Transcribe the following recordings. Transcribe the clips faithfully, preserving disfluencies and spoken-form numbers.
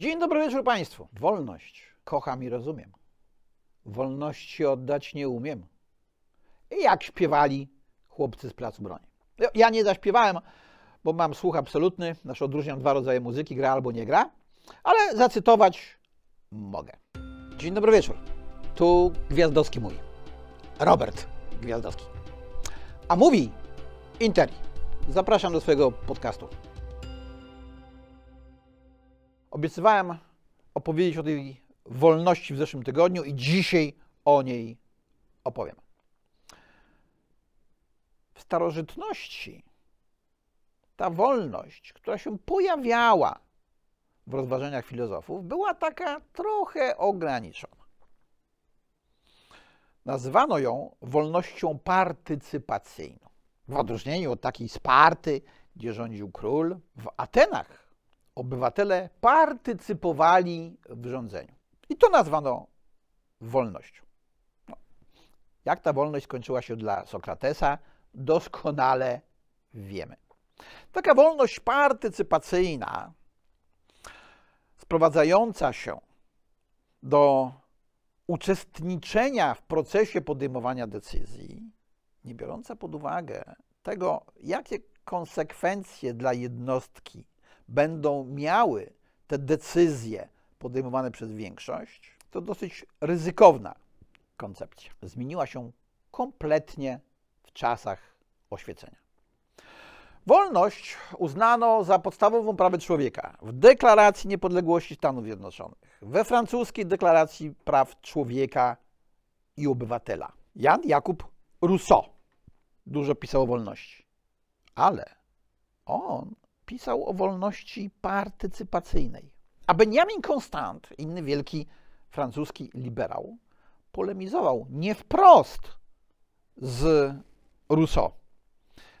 Dzień dobry wieczór Państwu. Wolność kocham i rozumiem. Wolności oddać nie umiem. I jak śpiewali chłopcy z Placu Broni. Ja nie zaśpiewałem, bo mam słuch absolutny, znaczy odróżniam dwa rodzaje muzyki, gra albo nie gra, ale zacytować mogę. Dzień dobry wieczór. Tu Gwiazdowski mówi. Robert Gwiazdowski. A mówi Interii. Zapraszam do swojego podcastu. Obiecywałem opowiedzieć o tej wolności w zeszłym tygodniu i dzisiaj o niej opowiem. W starożytności ta wolność, która się pojawiała w rozważaniach filozofów, była taka trochę ograniczona. Nazwano ją wolnością partycypacyjną. W odróżnieniu od takiej Sparty, gdzie rządził król, w Atenach obywatele partycypowali w rządzeniu. I to nazwano wolnością. No. Jak ta wolność skończyła się dla Sokratesa, doskonale wiemy. Taka wolność partycypacyjna, sprowadzająca się do uczestniczenia w procesie podejmowania decyzji, nie biorąca pod uwagę tego, jakie konsekwencje dla jednostki będą miały te decyzje podejmowane przez większość, to dosyć ryzykowna koncepcja. Zmieniła się kompletnie w czasach oświecenia. Wolność uznano za podstawową prawo człowieka w Deklaracji Niepodległości Stanów Zjednoczonych, we francuskiej Deklaracji Praw Człowieka i Obywatela. Jan Jakub Rousseau dużo pisał o wolności, ale on pisał o wolności partycypacyjnej. A Benjamin Constant, inny wielki francuski liberał, polemizował nie wprost z Rousseau.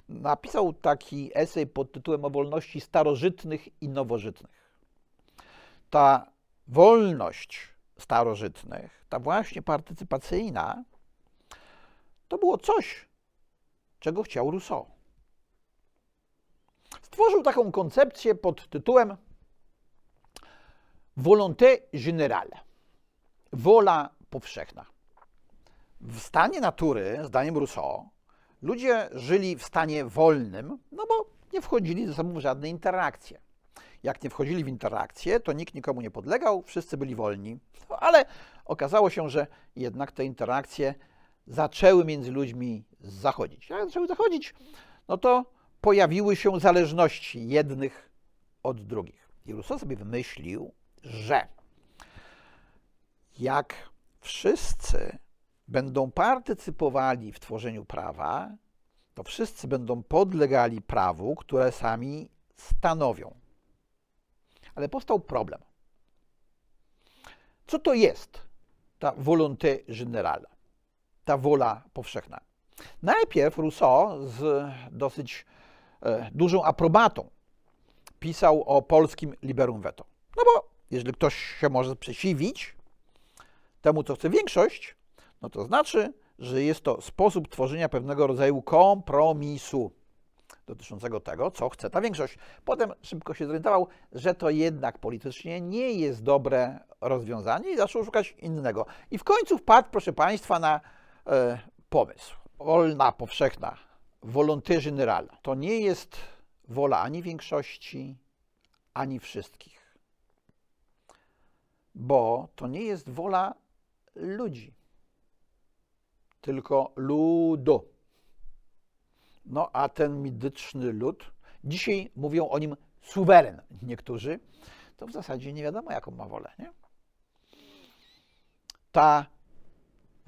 Napisał taki esej pod tytułem o wolności starożytnych i nowożytnych. Ta wolność starożytnych, ta właśnie partycypacyjna, to było coś, czego chciał Rousseau. Stworzył taką koncepcję pod tytułem Volonté générale, wola powszechna. W stanie natury, zdaniem Rousseau, ludzie żyli w stanie wolnym, no bo nie wchodzili ze sobą w żadne interakcje. Jak nie wchodzili w interakcje, to nikt nikomu nie podlegał, wszyscy byli wolni. No, ale okazało się, że jednak te interakcje zaczęły między ludźmi zachodzić. Jak zaczęły zachodzić, no to pojawiły się zależności jednych od drugich. I Rousseau sobie wymyślił, że jak wszyscy będą partycypowali w tworzeniu prawa, to wszyscy będą podlegali prawu, które sami stanowią. Ale powstał problem. Co to jest ta volonté générale, ta wola powszechna? Najpierw Rousseau z dosyć dużą aprobatą pisał o polskim liberum veto. No bo jeżeli ktoś się może sprzeciwić temu, co chce większość, no to znaczy, że jest to sposób tworzenia pewnego rodzaju kompromisu dotyczącego tego, co chce ta większość. Potem szybko się zorientował, że to jednak politycznie nie jest dobre rozwiązanie i zaczął szukać innego. I w końcu wpadł, proszę Państwa, na e, pomysł. Wolna powszechna, volonté générale, to nie jest wola ani większości, ani wszystkich, bo to nie jest wola ludzi, tylko ludu. No a ten mityczny lud, dzisiaj mówią o nim suweren niektórzy, to w zasadzie nie wiadomo, jaką ma wolę, nie? Ta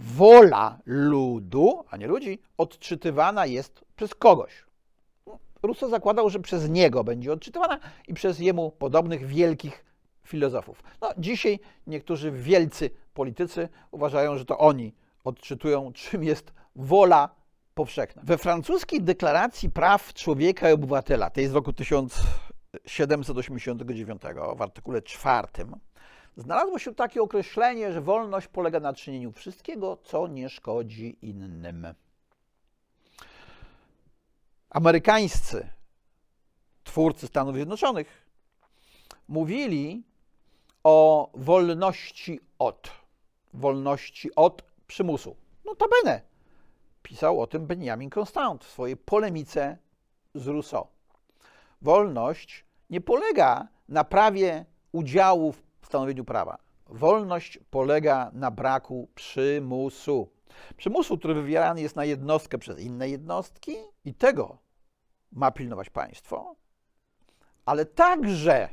wola ludu, a nie ludzi, odczytywana jest przez kogoś. Rousseau zakładał, że przez niego będzie odczytywana i przez jemu podobnych wielkich filozofów. No, dzisiaj niektórzy wielcy politycy uważają, że to oni odczytują, czym jest wola powszechna. We francuskiej Deklaracji Praw Człowieka i Obywatela, tej z roku tysiąc siedemset osiemdziesiątego dziewiątego, w artykule czwartym, znalazło się takie określenie, że wolność polega na czynieniu wszystkiego, co nie szkodzi innym. Amerykańscy twórcy Stanów Zjednoczonych mówili, o wolności od, wolności od przymusu. Notabene pisał o tym Benjamin Constant w swojej polemice z Rousseau. Wolność nie polega na prawie udziału w stanowieniu prawa. Wolność polega na braku przymusu. Przymusu, który wywierany jest na jednostkę przez inne jednostki i tego ma pilnować państwo, ale także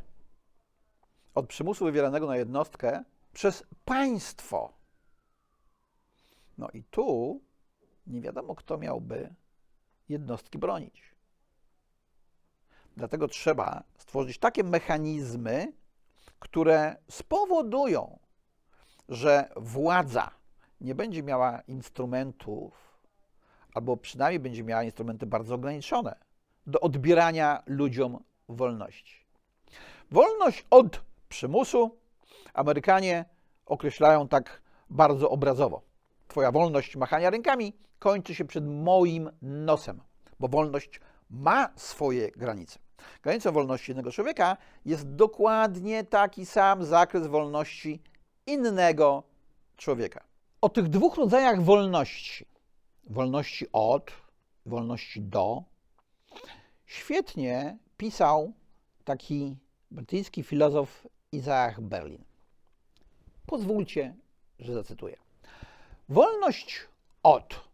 od przymusu wywieranego na jednostkę przez państwo. No i tu nie wiadomo, kto miałby jednostki bronić. Dlatego trzeba stworzyć takie mechanizmy, które spowodują, że władza nie będzie miała instrumentów, albo przynajmniej będzie miała instrumenty bardzo ograniczone do odbierania ludziom wolności. Wolność od przymusu Amerykanie określają tak bardzo obrazowo. Twoja wolność machania rękami kończy się przed moim nosem, bo wolność ma swoje granice. Granicą wolności jednego człowieka jest dokładnie taki sam zakres wolności innego człowieka. O tych dwóch rodzajach wolności, wolności od, wolności do, świetnie pisał taki brytyjski filozof Isaiah Berlin. Pozwólcie, że zacytuję. Wolność od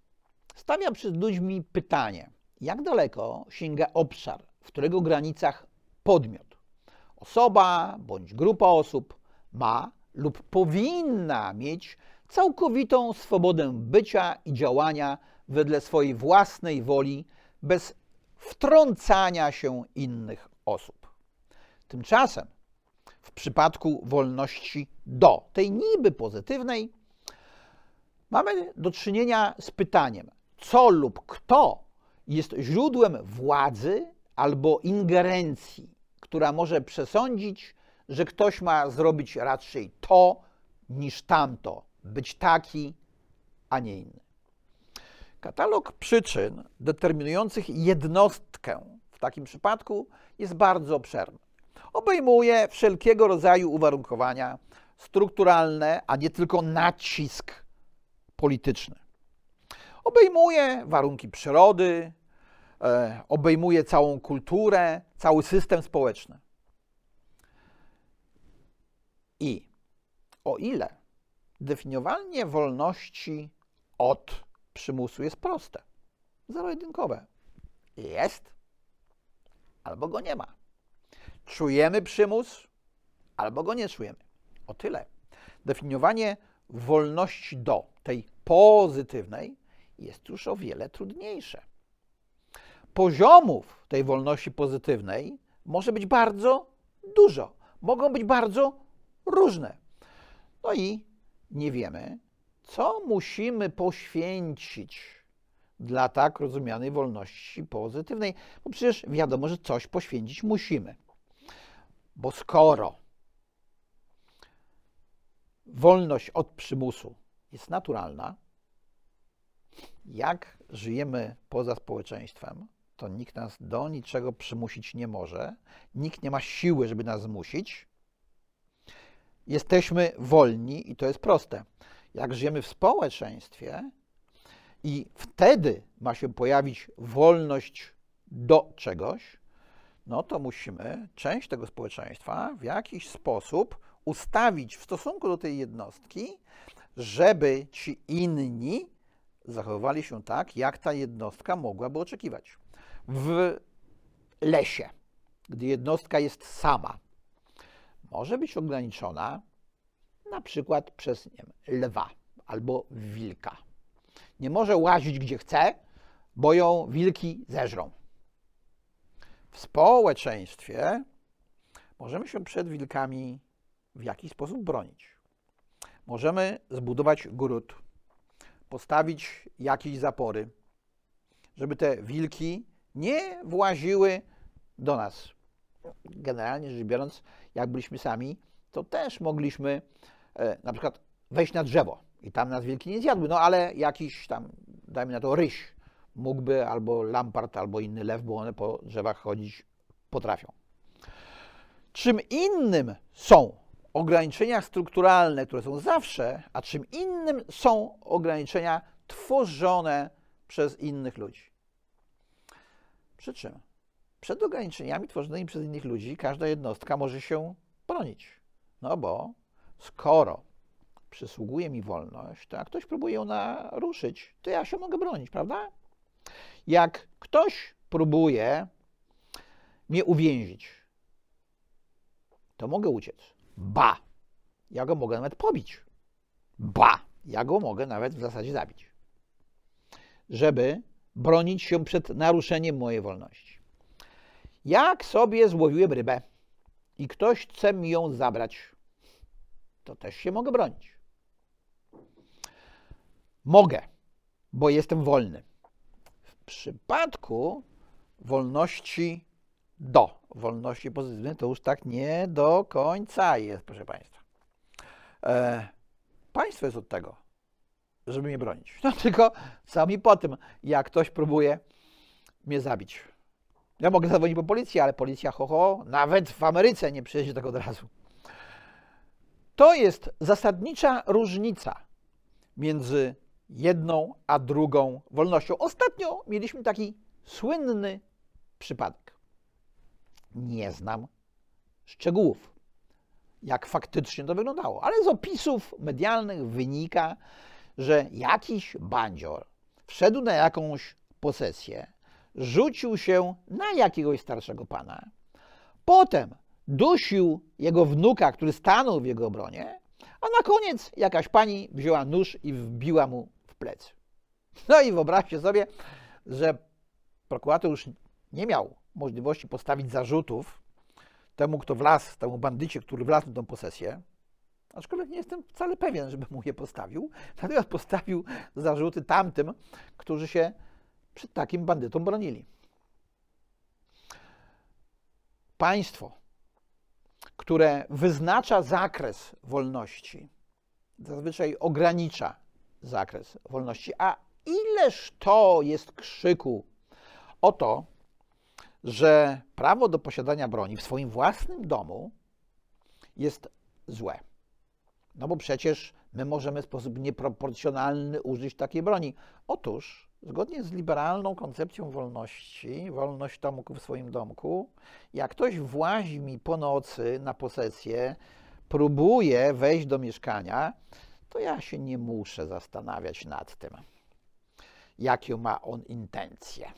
stawia przed ludźmi pytanie, jak daleko sięga obszar, w którego granicach podmiot, osoba bądź grupa osób ma lub powinna mieć całkowitą swobodę bycia i działania wedle swojej własnej woli, bez wtrącania się innych osób. Tymczasem w przypadku wolności do, tej niby pozytywnej, mamy do czynienia z pytaniem, co lub kto jest źródłem władzy albo ingerencji, która może przesądzić, że ktoś ma zrobić raczej to niż tamto, być taki, a nie inny. Katalog przyczyn determinujących jednostkę w takim przypadku jest bardzo obszerny. Obejmuje wszelkiego rodzaju uwarunkowania strukturalne, a nie tylko nacisk polityczny. Obejmuje warunki przyrody, obejmuje całą kulturę, cały system społeczny. I o ile definiowanie wolności od przymusu jest proste, zero-jedynkowe, jest albo go nie ma. Czujemy przymus albo go nie czujemy. O tyle definiowanie wolności do, tej pozytywnej, jest już o wiele trudniejsze. Poziomów tej wolności pozytywnej może być bardzo dużo, mogą być bardzo różne. No i nie wiemy, co musimy poświęcić dla tak rozumianej wolności pozytywnej, bo przecież wiadomo, że coś poświęcić musimy. Bo skoro wolność od przymusu jest naturalna, jak żyjemy poza społeczeństwem, to nikt nas do niczego przymusić nie może, nikt nie ma siły, żeby nas zmusić. Jesteśmy wolni i to jest proste. Jak żyjemy w społeczeństwie i wtedy ma się pojawić wolność do czegoś, no to musimy część tego społeczeństwa w jakiś sposób ustawić w stosunku do tej jednostki, żeby ci inni zachowywali się tak, jak ta jednostka mogłaby oczekiwać. W lesie, gdy jednostka jest sama, może być ograniczona na przykład przez nie wiem, lwa albo wilka. Nie może łazić gdzie chce, bo ją wilki zeżrą. W społeczeństwie możemy się przed wilkami w jakiś sposób bronić. Możemy zbudować gród, postawić jakieś zapory, żeby te wilki nie właziły do nas. Generalnie rzecz biorąc, jak byliśmy sami, to też mogliśmy e, na przykład wejść na drzewo i tam nas wilki nie zjadły, no ale jakiś tam, dajmy na to, ryś mógłby, albo lampart, albo inny lew, bo one po drzewach chodzić potrafią. Czym innym są ograniczenia strukturalne, które są zawsze, a czym innym są ograniczenia tworzone przez innych ludzi. Przy czym przed ograniczeniami tworzonymi przez innych ludzi każda jednostka może się bronić. No bo skoro przysługuje mi wolność, to jak ktoś próbuje ją naruszyć, to ja się mogę bronić, prawda? Jak ktoś próbuje mnie uwięzić, to mogę uciec. Ba! Ja go mogę nawet pobić. Ba! Ja go mogę nawet w zasadzie zabić. Żeby bronić się przed naruszeniem mojej wolności. Jak sobie złowiłem rybę i ktoś chce mi ją zabrać, to też się mogę bronić. Mogę, bo jestem wolny. W przypadku wolności do, wolności pozytywnej, to już tak nie do końca jest, proszę Państwa. E, państwo jest od tego, żeby mnie bronić. No tylko sami po tym, jak ktoś próbuje mnie zabić. Ja mogę zadzwonić po policję, ale policja ho, ho, nawet w Ameryce nie przyjedzie tak od razu. To jest zasadnicza różnica między jedną a drugą wolnością. Ostatnio mieliśmy taki słynny przypadek. Nie znam szczegółów, jak faktycznie to wyglądało, ale z opisów medialnych wynika, że jakiś bandzior wszedł na jakąś posesję, rzucił się na jakiegoś starszego pana, potem dusił jego wnuka, który stanął w jego obronie, a na koniec jakaś pani wzięła nóż i wbiła mu w plecy. No i wyobraźcie sobie, że prokurator już nie miał możliwości postawić zarzutów temu, kto wlazł, temu bandycie, który wlazł na tą posesję, aczkolwiek nie jestem wcale pewien, żeby mu je postawił, natomiast postawił zarzuty tamtym, którzy się przed takim bandytą bronili. Państwo, które wyznacza zakres wolności, zazwyczaj ogranicza zakres wolności, a ileż to jest krzyku o to, że prawo do posiadania broni w swoim własnym domu jest złe. No bo przecież my możemy w sposób nieproporcjonalny użyć takiej broni. Otóż zgodnie z liberalną koncepcją wolności, wolność domku w swoim domku, jak ktoś włazi mi po nocy na posesję, próbuje wejść do mieszkania, to ja się nie muszę zastanawiać nad tym, jakie ma on intencje.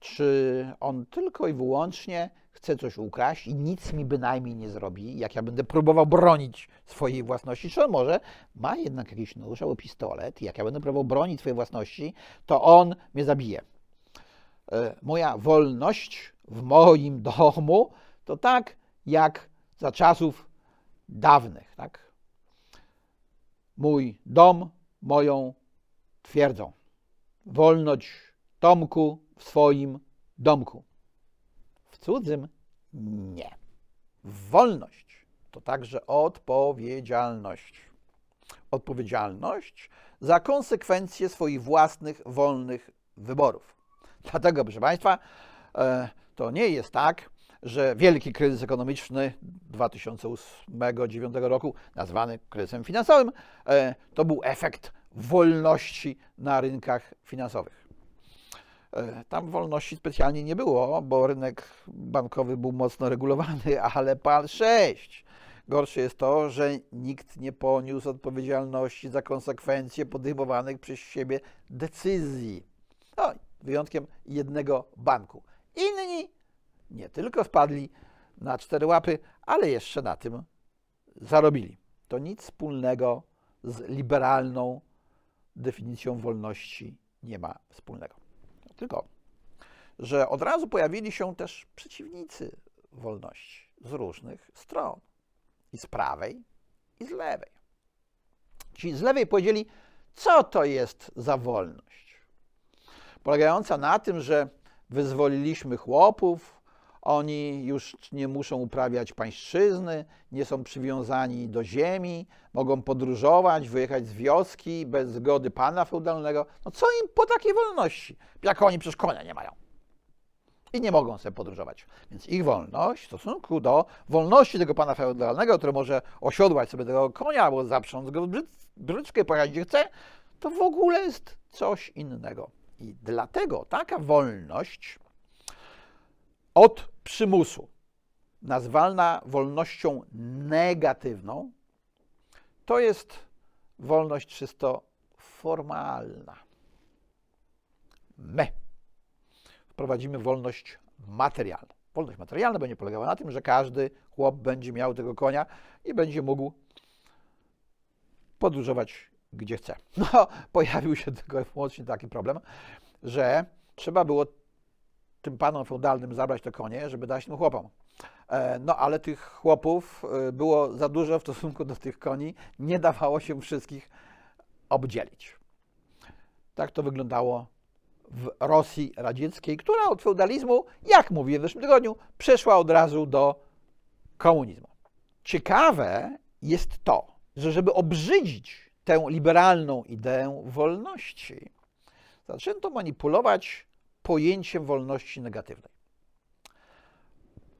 Czy on tylko i wyłącznie chce coś ukraść i nic mi bynajmniej nie zrobi, jak ja będę próbował bronić swojej własności, czy on może ma jednak jakiś nóż albo pistolet i jak ja będę próbował bronić swojej własności, to on mnie zabije. Moja wolność w moim domu to tak jak za czasów dawnych, tak? Mój dom moją twierdzą. Wolność Tomku w swoim domku. W cudzym nie. Wolność to także odpowiedzialność. Odpowiedzialność za konsekwencje swoich własnych, wolnych wyborów. Dlatego, proszę Państwa, to nie jest tak, że wielki kryzys ekonomiczny dwa tysiące ósmego do dwa tysiące dziewiątego roku, nazwany kryzysem finansowym, to był efekt wolności na rynkach finansowych. Tam wolności specjalnie nie było, bo rynek bankowy był mocno regulowany, ale PAL sześć. Gorsze jest to, że nikt nie poniósł odpowiedzialności za konsekwencje podejmowanych przez siebie decyzji. No, wyjątkiem jednego banku. Inni nie tylko spadli na cztery łapy, ale jeszcze na tym zarobili. To nic wspólnego z liberalną definicją wolności nie ma wspólnego. Tylko, że od razu pojawili się też przeciwnicy wolności z różnych stron. I z prawej, i z lewej. Ci z lewej powiedzieli, co to jest za wolność. Polegająca na tym, że wyzwoliliśmy chłopów, oni już nie muszą uprawiać pańszczyzny, nie są przywiązani do ziemi, mogą podróżować, wyjechać z wioski bez zgody pana feudalnego. No co im po takiej wolności? Jak oni przecież konia nie mają. i nie mogą sobie podróżować. Więc ich wolność w stosunku do wolności tego pana feudalnego, który może osiodłać sobie tego konia albo zaprząc go w bryczkę, pojechać gdzie chce, to w ogóle jest coś innego. I dlatego taka wolność od przymusu, nazwana wolnością negatywną, to jest wolność czysto formalna. My wprowadzimy wolność materialną. Wolność materialna będzie polegała na tym, że każdy chłop będzie miał tego konia i będzie mógł podróżować gdzie chce. No, pojawił się tylko mocno taki problem, że trzeba było tym panom feudalnym zabrać te konie, żeby dać tym chłopom. No, ale tych chłopów było za dużo w stosunku do tych koni, nie dawało się wszystkich obdzielić. Tak to wyglądało w Rosji radzieckiej, która od feudalizmu, jak mówiłem w zeszłym tygodniu, przeszła od razu do komunizmu. Ciekawe jest to, że żeby obrzydzić tę liberalną ideę wolności, zaczęto manipulować pojęciem wolności negatywnej.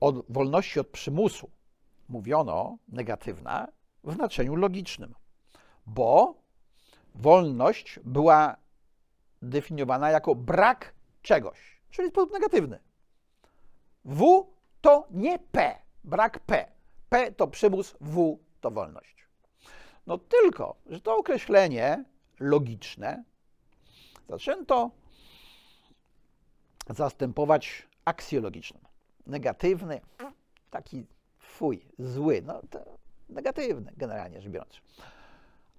Od wolności od przymusu mówiono negatywna w znaczeniu logicznym, bo wolność była definiowana jako brak czegoś, czyli sposób negatywny. W to nie P, brak P. P to przymus, W to wolność. No tylko, że to określenie logiczne zaczęto zastępować aksjologicznym. Negatywny, taki fuj, zły, no to negatywny generalnie rzecz biorąc.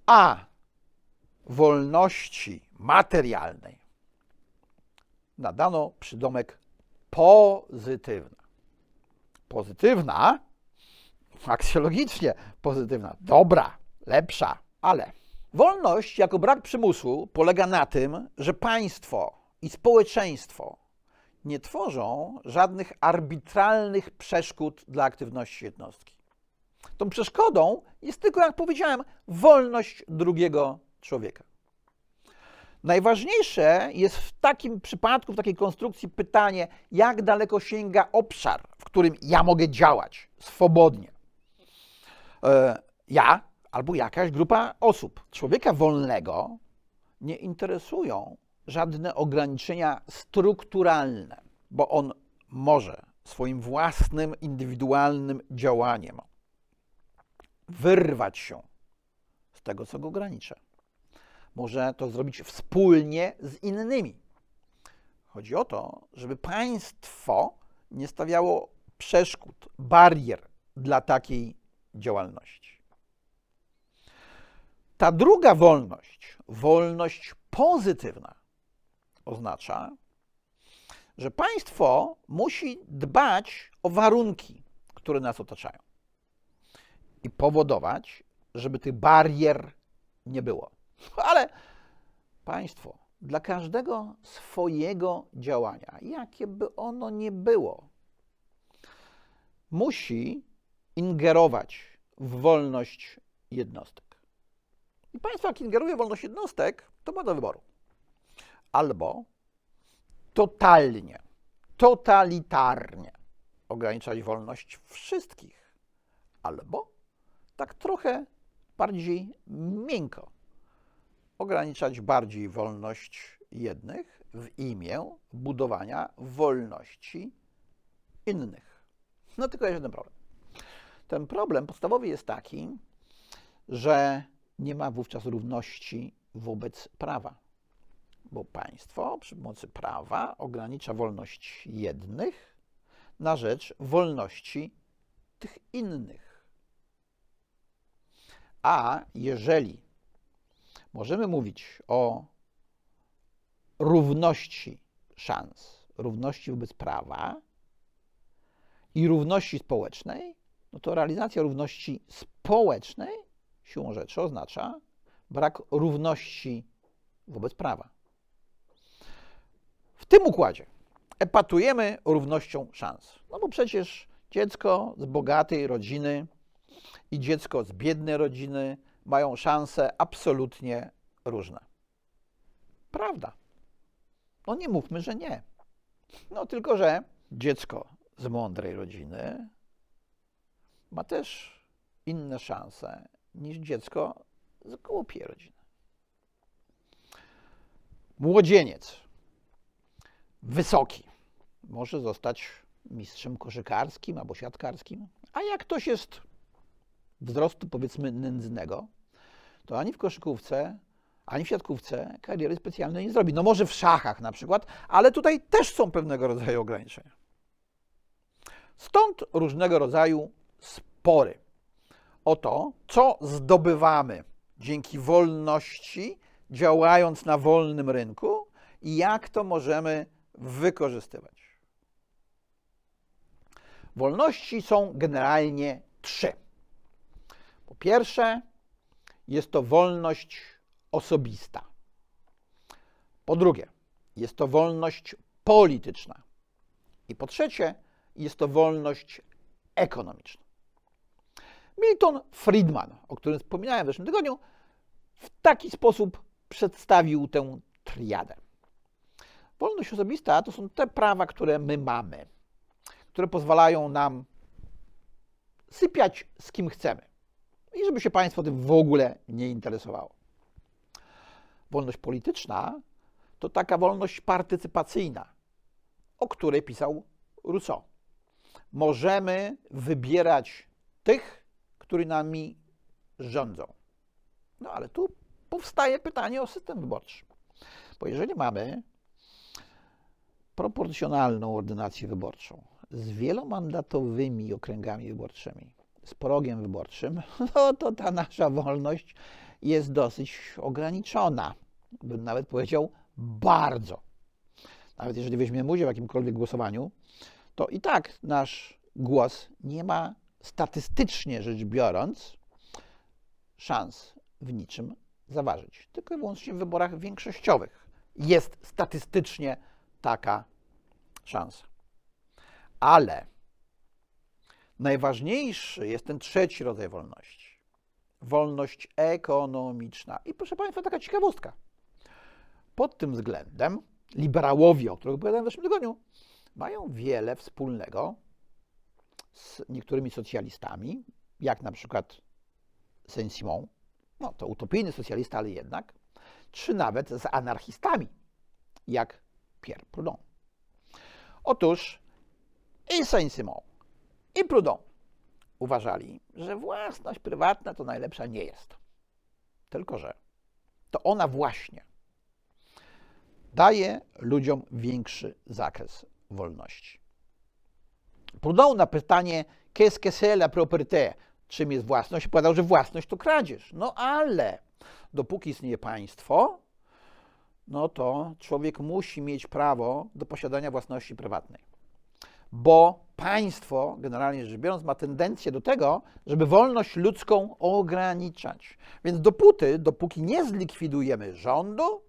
A wolności materialnej nadano przydomek pozytywna. Pozytywna, aksjologicznie pozytywna, dobra, lepsza, ale wolność jako brak przymusu polega na tym, że państwo i społeczeństwo nie tworzą żadnych arbitralnych przeszkód dla aktywności jednostki. Tą przeszkodą jest tylko, jak powiedziałem, wolność drugiego człowieka. Najważniejsze jest w takim przypadku, w takiej konstrukcji pytanie, jak daleko sięga obszar, w którym ja mogę działać swobodnie. Ja albo jakaś grupa osób. Człowieka wolnego nie interesują żadne ograniczenia strukturalne, bo on może swoim własnym, indywidualnym działaniem wyrwać się z tego, co go ogranicza. Może to zrobić wspólnie z innymi. Chodzi o to, żeby państwo nie stawiało przeszkód, barier dla takiej działalności. Ta druga wolność, wolność pozytywna, oznacza, że państwo musi dbać o warunki, które nas otaczają i powodować, żeby tych barier nie było. Ale państwo dla każdego swojego działania, jakie by ono nie było, musi ingerować w wolność jednostek. I państwo, jak ingeruje w wolność jednostek, to ma do wyboru. Albo totalnie, totalitarnie ograniczać wolność wszystkich, albo tak trochę bardziej miękko ograniczać bardziej wolność jednych w imię budowania wolności innych. No tylko jest jeden problem. Ten problem podstawowy jest taki, że nie ma wówczas równości wobec prawa. Bo państwo przy pomocy prawa ogranicza wolność jednych na rzecz wolności tych innych. A jeżeli możemy mówić o równości szans, równości wobec prawa i równości społecznej, no to realizacja równości społecznej siłą rzeczy oznacza brak równości wobec prawa. W tym układzie epatujemy równością szans. No bo przecież dziecko z bogatej rodziny i dziecko z biednej rodziny mają szanse absolutnie różne. Prawda. No nie mówmy, że nie. No tylko, że dziecko z mądrej rodziny ma też inne szanse niż dziecko z głupiej rodziny. Młodzieniec wysoki może zostać mistrzem koszykarskim albo siatkarskim, a jak ktoś jest wzrostu, powiedzmy, nędznego, to ani w koszykówce, ani w siatkówce kariery specjalnej nie zrobi. No może w szachach na przykład, ale tutaj też są pewnego rodzaju ograniczenia. Stąd różnego rodzaju spory o to, co zdobywamy dzięki wolności, działając na wolnym rynku i jak to możemy wykorzystywać. Wolności są generalnie trzy. Po pierwsze, jest to wolność osobista. Po drugie, jest to wolność polityczna. I po trzecie, jest to wolność ekonomiczna. Milton Friedman, o którym wspominałem w zeszłym tygodniu, w taki sposób przedstawił tę triadę. Wolność osobista to są te prawa, które my mamy, które pozwalają nam sypiać z kim chcemy i żeby się państwo tym w ogóle nie interesowało. Wolność polityczna to taka wolność partycypacyjna, o której pisał Rousseau. Możemy wybierać tych, którzy nami rządzą. No ale tu powstaje pytanie o system wyborczy. Bo jeżeli mamy proporcjonalną ordynację wyborczą z wielomandatowymi okręgami wyborczymi, z progiem wyborczym, no to ta nasza wolność jest dosyć ograniczona. Bym nawet powiedział bardzo. Nawet jeżeli weźmiemy udział w jakimkolwiek głosowaniu, to i tak nasz głos nie ma statystycznie rzecz biorąc szans w niczym zaważyć. Tylko i wyłącznie w wyborach większościowych jest statystycznie taka szansa. Ale najważniejszy jest ten trzeci rodzaj wolności. Wolność ekonomiczna. I proszę państwa, taka ciekawostka. Pod tym względem liberałowie, o których opowiadałem w zeszłym tygodniu, mają wiele wspólnego z niektórymi socjalistami, jak na przykład Saint-Simon, no to utopijny socjalista, ale jednak, czy nawet z anarchistami, jak Pierre Proudhon. Otóż i Saint-Simon, i Proudhon uważali, że własność prywatna to najlepsza nie jest. Tylko że to ona właśnie daje ludziom większy zakres wolności. Proudhon na pytanie Qu'est-ce que la propriété? Czym jest własność? Powiedział, że własność to kradzież. No ale dopóki istnieje państwo, no to człowiek musi mieć prawo do posiadania własności prywatnej. Bo państwo, generalnie rzecz biorąc, ma tendencję do tego, żeby wolność ludzką ograniczać. Więc dopóty, dopóki nie zlikwidujemy rządu,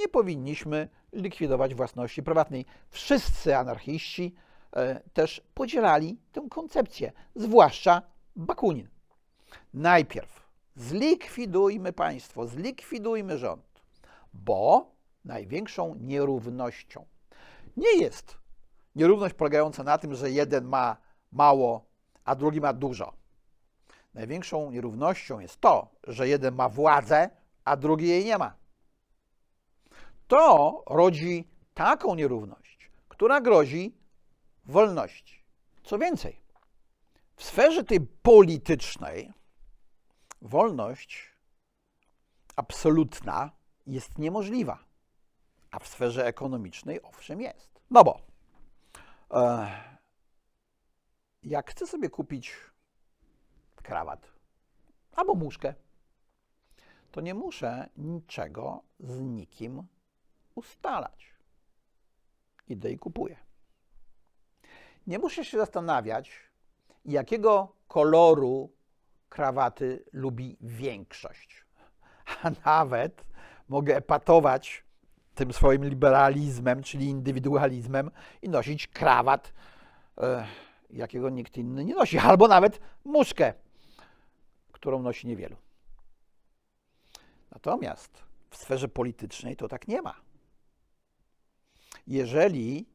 nie powinniśmy likwidować własności prywatnej. Wszyscy anarchiści e, też podzielali tę koncepcję, zwłaszcza Bakunin. Najpierw zlikwidujmy państwo, zlikwidujmy rząd, bo największą nierównością nie jest nierówność polegająca na tym, że jeden ma mało, a drugi ma dużo. Największą nierównością jest to, że jeden ma władzę, a drugi jej nie ma. To rodzi taką nierówność, która grozi wolności. Co więcej, w sferze tej politycznej wolność absolutna jest niemożliwa, a w sferze ekonomicznej owszem jest. No bo e, jak chcę sobie kupić krawat albo muszkę, to nie muszę niczego z nikim ustalać. Idę i kupuję. Nie muszę się zastanawiać, jakiego koloru krawaty lubi większość. A nawet mogę epatować tym swoim liberalizmem, czyli indywidualizmem i nosić krawat, jakiego nikt inny nie nosi. Albo nawet muszkę, którą nosi niewielu. Natomiast w sferze politycznej to tak nie ma. Jeżeli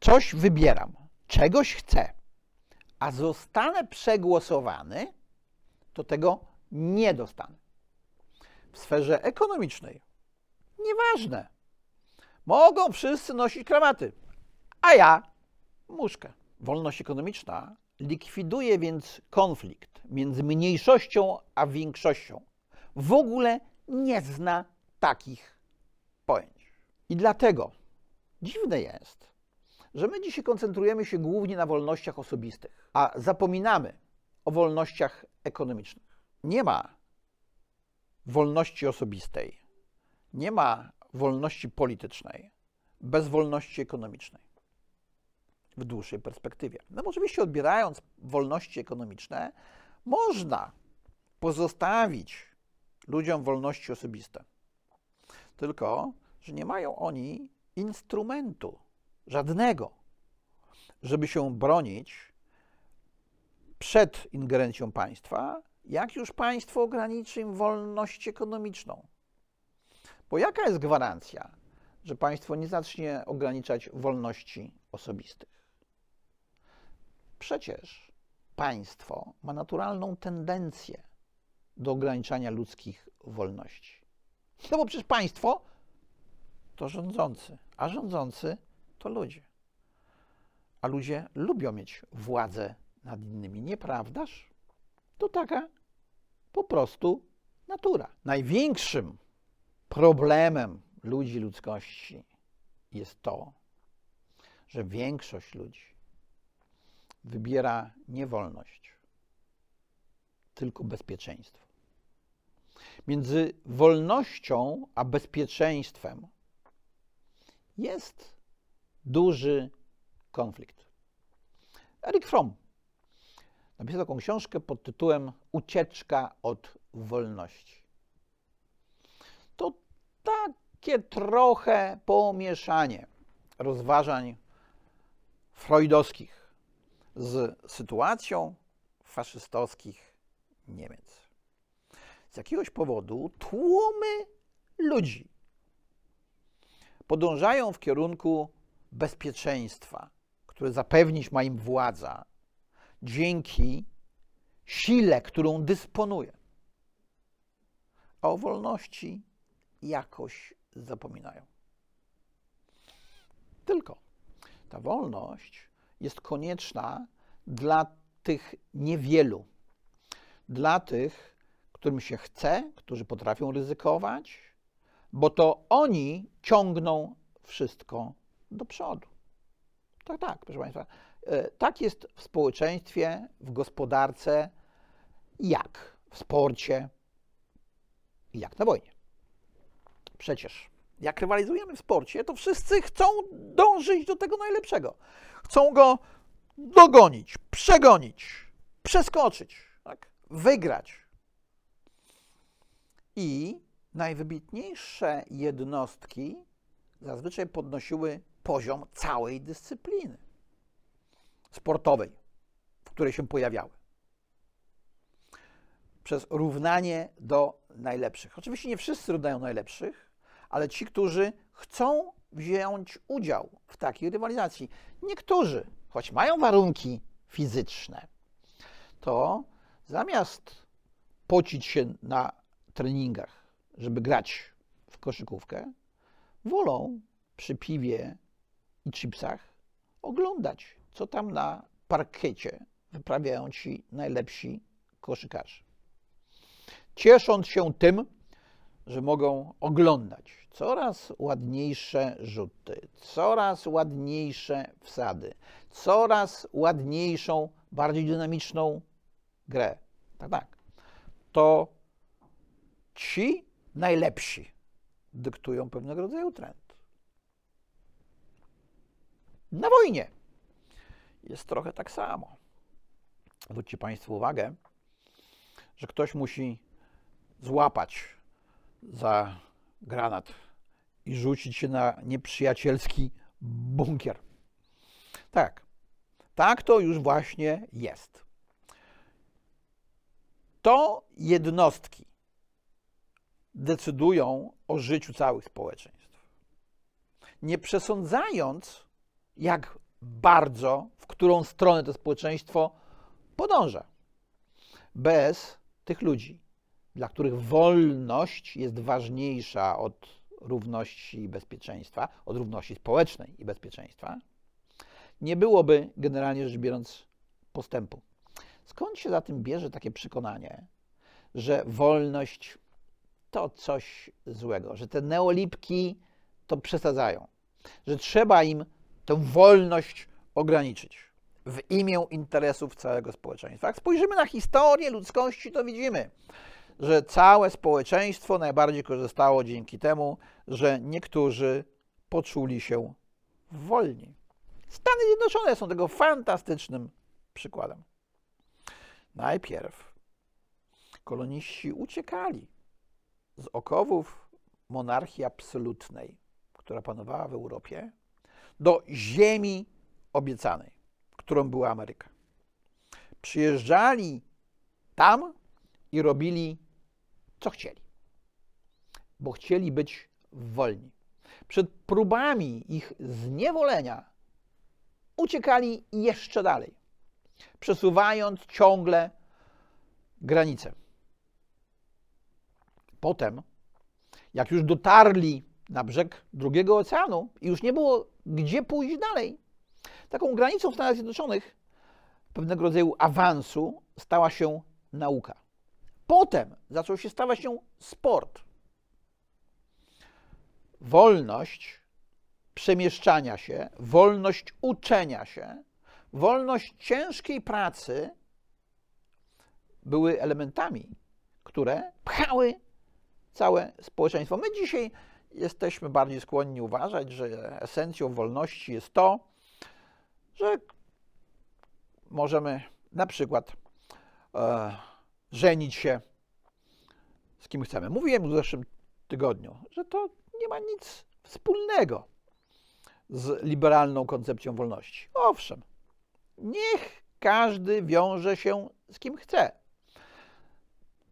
coś wybieram, czegoś chcę, a zostanę przegłosowany, to tego nie dostanę. W sferze ekonomicznej nieważne. Mogą wszyscy nosić kramaty, a ja muszkę. Wolność ekonomiczna likwiduje więc konflikt między mniejszością a większością. W ogóle nie zna takich pojęć. I dlatego dziwne jest, że my dzisiaj koncentrujemy się głównie na wolnościach osobistych, a zapominamy o wolnościach ekonomicznych. Nie ma wolności osobistej, nie ma wolności politycznej bez wolności ekonomicznej w dłuższej perspektywie. No oczywiście odbierając wolności ekonomiczne, można pozostawić ludziom wolności osobiste, tylko że nie mają oni instrumentu żadnego, żeby się bronić przed ingerencją państwa, jak już państwo ograniczy im wolność ekonomiczną. Bo jaka jest gwarancja, że państwo nie zacznie ograniczać wolności osobistych? Przecież państwo ma naturalną tendencję do ograniczania ludzkich wolności. No bo przecież państwo to rządzący, a rządzący to ludzie. A ludzie lubią mieć władzę nad innymi, nieprawdaż? To taka po prostu natura. Największym problemem ludzi, ludzkości jest to, że większość ludzi wybiera nie wolność, tylko bezpieczeństwo. Między wolnością a bezpieczeństwem jest duży konflikt. Eric Fromm napisał taką książkę pod tytułem Ucieczka od wolności. To takie trochę pomieszanie rozważań freudowskich z sytuacją faszystowskich Niemiec. Z jakiegoś powodu tłumy ludzi podążają w kierunku bezpieczeństwa, które zapewnić ma im władza dzięki sile, którą dysponuje. A o wolności jakoś zapominają. Tylko ta wolność jest konieczna dla tych niewielu, dla tych, którym się chce, którzy potrafią ryzykować, bo to oni ciągną wszystko do przodu. Tak, tak, proszę Państwa. Tak jest w społeczeństwie, w gospodarce, jak w sporcie, jak na wojnie. Przecież jak rywalizujemy w sporcie, to wszyscy chcą dążyć do tego najlepszego. Chcą go dogonić, przegonić, przeskoczyć, tak? Wygrać. I najwybitniejsze jednostki zazwyczaj podnosiły poziom całej dyscypliny sportowej, w której się pojawiały. Przez równanie do najlepszych. Oczywiście nie wszyscy równają najlepszych, ale ci, którzy chcą wziąć udział w takiej rywalizacji. Niektórzy, choć mają warunki fizyczne, to zamiast pocić się na treningach, żeby grać w koszykówkę, wolą przy piwie i chipsach oglądać, co tam na parkiecie wyprawiają ci najlepsi koszykarze. Ciesząc się tym, że mogą oglądać coraz ładniejsze rzuty, coraz ładniejsze wsady, coraz ładniejszą, bardziej dynamiczną grę. Tak, tak. To ci najlepsi dyktują pewnego rodzaju trend. Na wojnie jest trochę tak samo. Zwróćcie Państwo uwagę, że ktoś musi złapać za granat i rzucić się na nieprzyjacielski bunkier. Tak, tak to już właśnie jest. To jednostki decydują o życiu całych społeczeństw, nie przesądzając, jak bardzo, w którą stronę to społeczeństwo podąża. Bez tych ludzi, dla których wolność jest ważniejsza od równości i bezpieczeństwa, od równości społecznej i bezpieczeństwa, nie byłoby, generalnie rzecz biorąc, postępu. Skąd się za tym bierze takie przekonanie, że wolność to coś złego, że te neolipki to przesadzają, że trzeba im tę wolność ograniczyć w imię interesów całego społeczeństwa? Jak spojrzymy na historię ludzkości, to widzimy, że całe społeczeństwo najbardziej korzystało dzięki temu, że niektórzy poczuli się wolni. Stany Zjednoczone są tego fantastycznym przykładem. Najpierw koloniści uciekali z okowów monarchii absolutnej, która panowała w Europie, do ziemi obiecanej, którą była Ameryka. Przyjeżdżali tam i robili, co chcieli, bo chcieli być wolni. Przed próbami ich zniewolenia uciekali jeszcze dalej, przesuwając ciągle granice. Potem, jak już dotarli na brzeg drugiego oceanu i już nie było gdzie pójść dalej, taką granicą w Stanach Zjednoczonych pewnego rodzaju awansu stała się nauka. Potem zaczął się stawać się sport. Wolność przemieszczania się, wolność uczenia się, wolność ciężkiej pracy były elementami, które pchały całe społeczeństwo. My dzisiaj jesteśmy bardziej skłonni uważać, że esencją wolności jest to, że możemy na przykład e, żenić się z kim chcemy. Mówiłem w zeszłym tygodniu, że to nie ma nic wspólnego z liberalną koncepcją wolności. Owszem, niech każdy wiąże się z kim chce,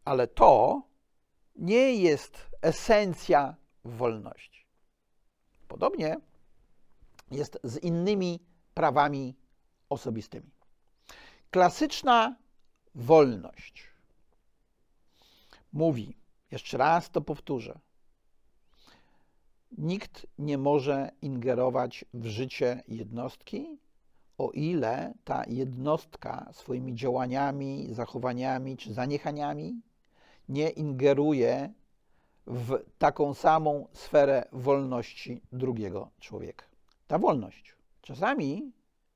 ale to nie jest esencja wolności. Podobnie jest z innymi prawami osobistymi. Klasyczna wolność mówi, jeszcze raz to powtórzę, nikt nie może ingerować w życie jednostki, o ile ta jednostka swoimi działaniami, zachowaniami czy zaniechaniami nie ingeruje w taką samą sferę wolności drugiego człowieka. Ta wolność czasami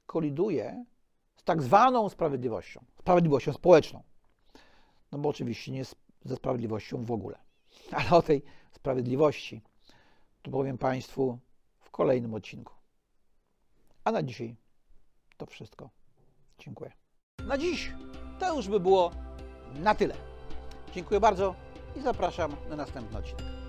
koliduje z tak zwaną sprawiedliwością, sprawiedliwością społeczną. No bo oczywiście nie ze sprawiedliwością w ogóle. Ale o tej sprawiedliwości to powiem Państwu w kolejnym odcinku. A na dzisiaj to wszystko. Dziękuję. Na dziś to już by było na tyle. Dziękuję bardzo i zapraszam na następny odcinek.